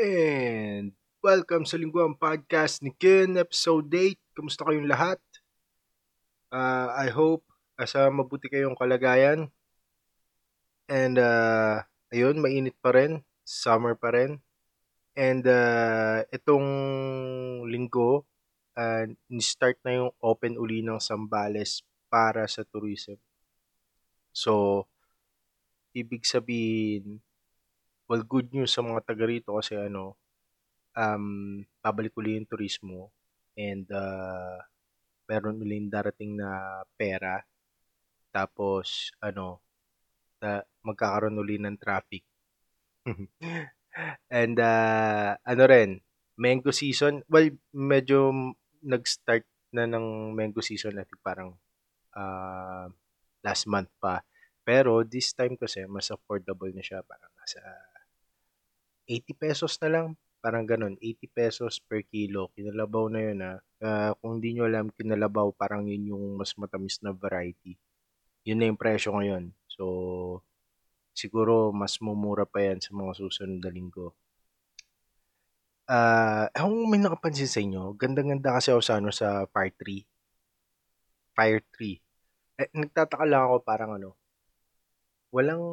And welcome sa Lingguang Podcast ni Ken, episode 8. Kumusta kayong lahat? I hope asa mabuti kayong kalagayan. And ayun, mainit pa rin. Summer pa rin. And itong linggo, ni-start na yung open uli ng Zambales para sa tourism. So, ibig sabihin, well, good news sa mga taga rito kasi pabalik uli yung turismo and meron uli yung darating na pera, tapos magkakaroon uli ng traffic. And mango season, well, medyo nag-start na ng mango season natin, parang last month pa, pero this time kasi mas affordable na siya, parang nasa 80 pesos na lang. Parang ganun, 80 pesos per kilo. Kinalabaw na yun, ha. Kung di nyo alam, kinalabaw, parang yun yung mas matamis na variety. Yun na yung presyo ngayon. So, siguro mas mumura pa yan sa mga susunod na linggo. Kung may nakapansin sa inyo, ganda-ganda kasi ako sa Fire 3. Fire 3. Nagtataka lang ako, parang walang...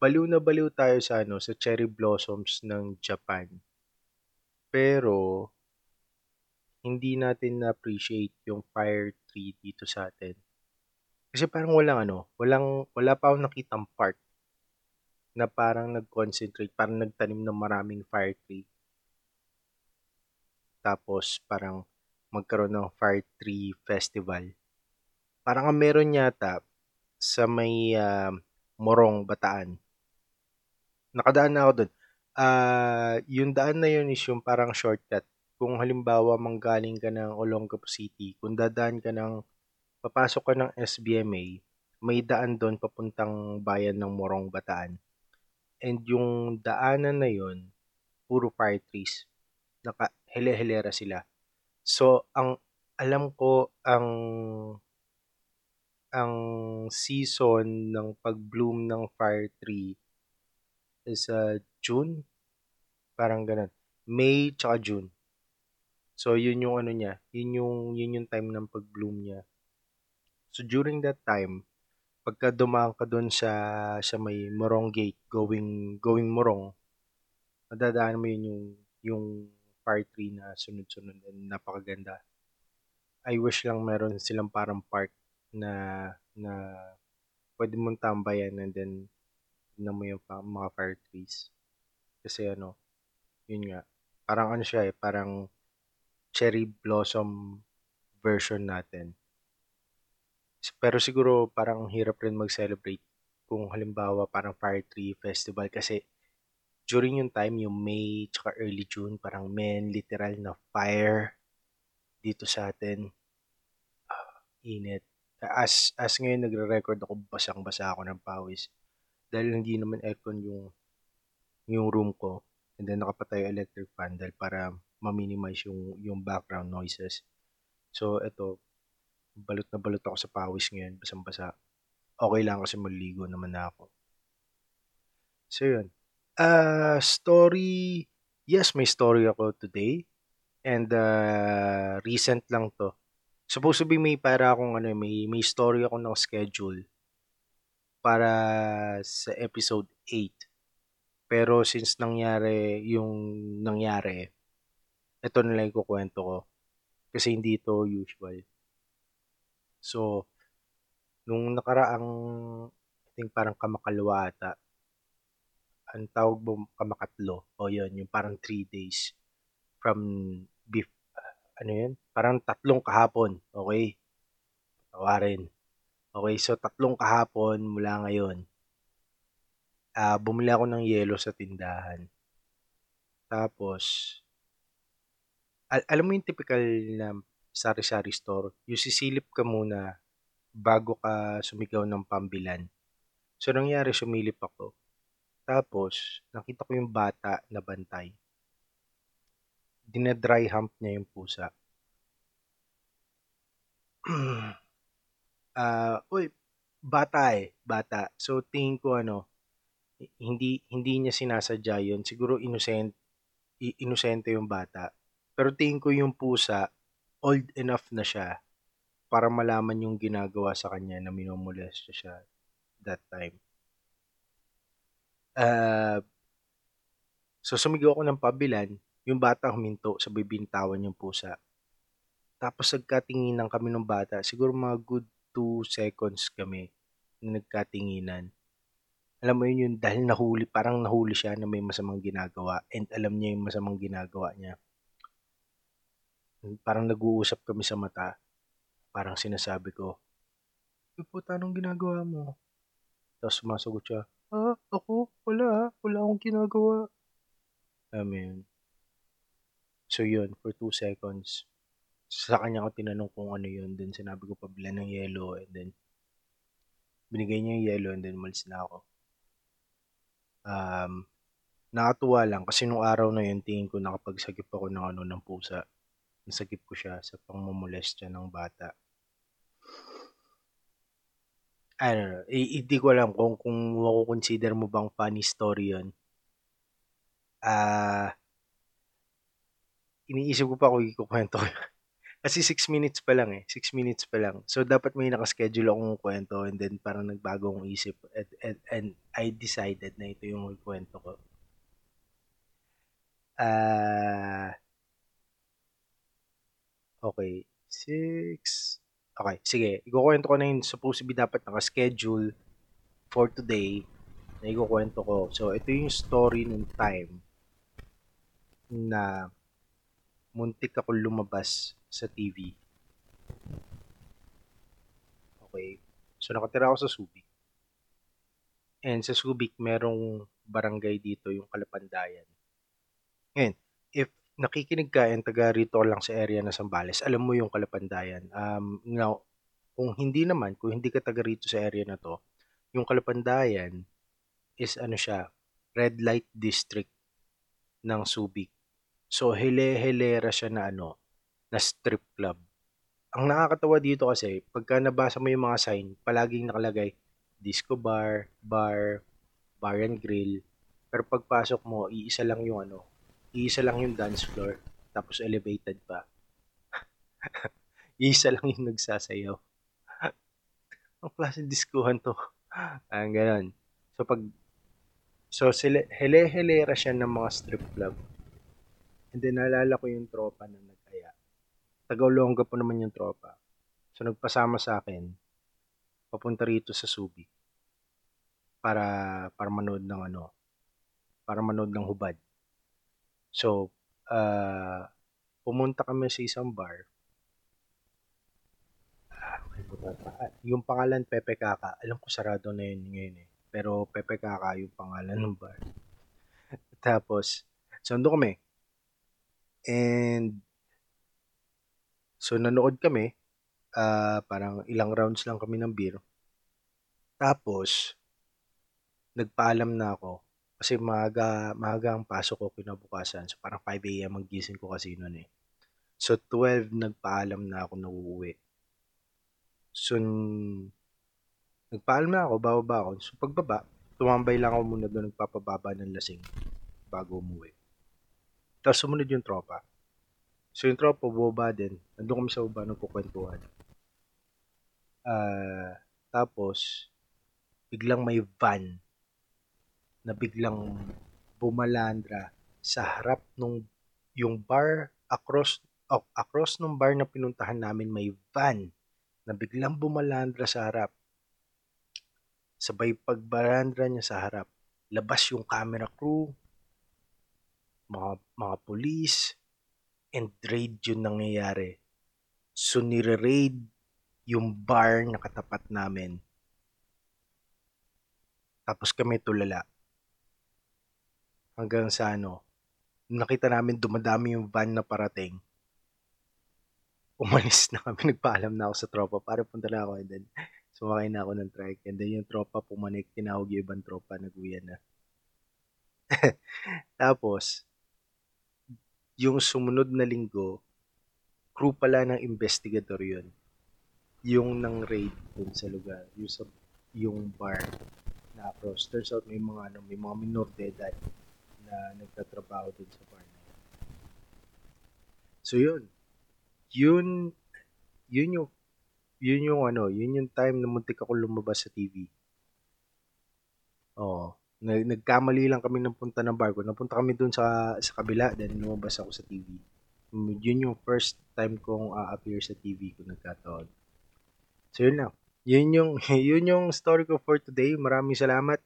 Baliw na baliw tayo sa cherry blossoms ng Japan. Pero hindi natin na-appreciate yung fire tree dito sa atin. Kasi parang wala pa akong nakitang park na parang nag-concentrate, parang nagtanim ng maraming fire tree. Tapos parang magkaroon ng fire tree festival. Parang meron yata sa may Morong, Bataan. Nakadaan na ako doon. Yung daan na yun is yung parang shortcut. Kung halimbawa manggaling ka ng Olongapo City, kung dadaan ka ng, papasok ka ng SBMA, may daan doon papuntang bayan ng Morong, Bataan. And yung daanan na yun, puro fire trees. Naka-hele-helera sila. So, ang alam ko, ang season ng pag-bloom ng fire tree is June. Parang ganun. May tsaka June. So, yun yung niya. Yun yung time ng pag-bloom niya. So, during that time, pagka dumaan ka doon sa may Morong Gate, going Morong, madadaan mo yun yung fire tree na sunod-sunod. Napakaganda. I wish lang meron silang parang park na pwede mong tambayan and then tignan mo yung mga fire trees. Kasi yun nga. Parang siya parang cherry blossom version natin. Pero siguro parang hirap rin mag-celebrate kung halimbawa parang fire tree festival kasi during yung time, yung May tsaka early June, parang literal na fire dito sa atin. Init. As ngayon nagre-record ako, basang-basa ako ng pawis. Dahil hindi naman aircon yung room ko. And then nakapatay electric fan dahil para ma-minimize yung background noises. So eto, balot na balot ako sa pawis ngayon, basang-basa. Okay lang kasi maliligo naman na ako. So yun. Story, yes, may story ako today. And recent lang to. Supposed to be may para akong may story ako ng schedule para sa episode 8. Pero since nangyari, ito na lang ikukwento ko. Kasi hindi ito usual. So, nung nakaraang, I think parang kamakalwa ata. Ang tawag mo kamakatlo. O yun, yung parang 3 days from beef. Parang 3 kahapon. Okay? Tawarin. Okay, so 3 kahapon mula ngayon. Bumili ako ng yelo sa tindahan. Tapos, alam mo yung typical na sari-sari store? Yung sisilip ka muna bago ka sumigaw ng pambilan. So, nangyari, sumilip ako. Tapos, nakita ko yung bata na bantay. Dinadry hump niya yung pusa. Bata eh. Bata. So, tingin ko hindi niya sinasadya yun. Siguro inosente yung bata. Pero tingin ko yung pusa, old enough na siya para malaman yung ginagawa sa kanya na minomolest siya that time. So sumigaw ako ng pabilan, yung bata huminto, sabay bintawan yung pusa. Tapos nagkatinginan kami ng bata, siguro mga good 2 seconds kami na nagkatinginan. Alam mo yun, dahil nahuli, parang nahuli siya na may masamang ginagawa and alam niya yung masamang ginagawa niya. Parang nag-uusap kami sa mata. Parang sinasabi ko, "Ay puta, anong ginagawa mo?" Tapos sumasagot siya, "Ako? Wala akong ginagawa." Amen. So yun, for 2 seconds, sa kanya ko tinanong kung ano yun. Then sinabi ko, "Pabilan ng yelo." And then, binigay niya yung yelo and then malis na ako. Nakatuwa lang kasi nung araw na yun, tingin ko nakapagsagip ako ng ano ng pusa. Nasagip ko siya sa pangmomolestya ng bata. I don't know. Hindi ko alam kung makukonsider mo bang funny story yun. Iniisip ko pa kung ikukwento ko. Kasi 6 minutes pa lang eh. 6 minutes pa lang. So, dapat may nakaschedule akong kwento and then parang nagbago akong isip and I decided na ito yung kwento ko. Okay. 6. Okay, sige. Ikukwento ko na yung supposed to be dapat nakaschedule for today na ikukwento ko. So, ito yung story ng time na muntik ako lumabas sa TV. Okay. So, nakatira ako sa Subic. And sa Subic, merong barangay dito, yung Kalapandayan. Ngayon, if nakikinig ka and taga rito lang sa area na Zambales, alam mo yung Kalapandayan. Now, kung hindi ka taga rito sa area na to, yung Kalapandayan is ano siya, red light district ng Subic. So, hele-helera siya na na strip club. Ang nakakatawa dito kasi, pagka nabasa mo yung mga sign, palaging nakalagay, disco bar, bar and grill. Pero pagpasok mo, iisa lang yung dance floor, tapos elevated pa. Iisa lang yung nagsasayaw. Ang klaseng diskuhan to. Ang ganun. So, hele-helera siya ng mga strip club. And then, naalala ko yung tropa na nag-aya. Taga-Olongga po naman yung tropa. So, nagpasama sa akin, papunta rito sa Subic para manood ng para manood ng hubad. So, pumunta kami sa isang bar. Yung pangalan Pepe Kaka, alam ko sarado na yun ngayon eh. Pero Pepe Kaka yung pangalan ng bar. Tapos, so, ando kami. And so nanood kami, parang ilang rounds lang kami ng beer. Tapos nagpaalam na ako kasi maaga ang pasok ko kinabukasan. So parang 5 a.m. ang gising ko kasi noon eh. So 12 nagpaalam na ako na uuwi. So nagpaalam na ako, bababa ako. So pagbaba, tumambay lang ako muna doon, nagpapababa ng lasing bago umuwi. Tapos sumunod yung tropa. So yung tropa, boba din. Nandun kami sa baba, nagkukwentuhan. Tapos, biglang may van na biglang bumalandra sa harap nung yung bar, across nung bar na pinuntahan namin, may van na biglang bumalandra sa harap. Sabay pagbalandra niya sa harap, labas yung camera crew, mga police, and raid yun nangyayari. So, nire-raid yung bar na katapat namin. Tapos kami tulala. Hanggang sa nakita namin dumadami yung van na parating. Umalis na kami, nagpaalam na ako sa tropa para punta na ako. And then, sumakay na ako ng trike. And then, yung tropa pumanik, tinawag yung ibang tropa, nag-uwi na. Tapos, yung sumunod na linggo, crew pala ng investigador yun. Yung nang raid dun sa lugar, yung bar na na approach. Turns out may mga minor de edad na nagtatrabaho din sa bar na yun. So yun yung time na muntik ako lumabas sa TV. Oo. Nagkamali lang kami ng punta ng bar ko. Napunta kami doon sa kabila, then lumabas ako sa TV. Yun yung first time kong appear sa TV ko nagkataon. So yun lang. Yun yung story ko for today. Maraming salamat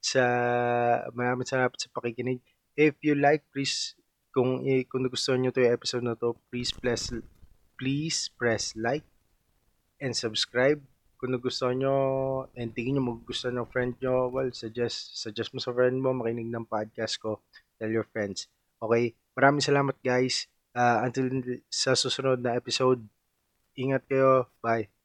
sa pakikinig. If you like, please kung gusto niyo 'tong episode na 'to, please press like and subscribe. Kung nagustuhan nyo, and tingin nyo magugustuhan ng friend nyo, well, suggest mo sa friend mo, makinig ng podcast ko, tell your friends. Okay, maraming salamat guys. Until sa susunod na episode, ingat kayo, bye.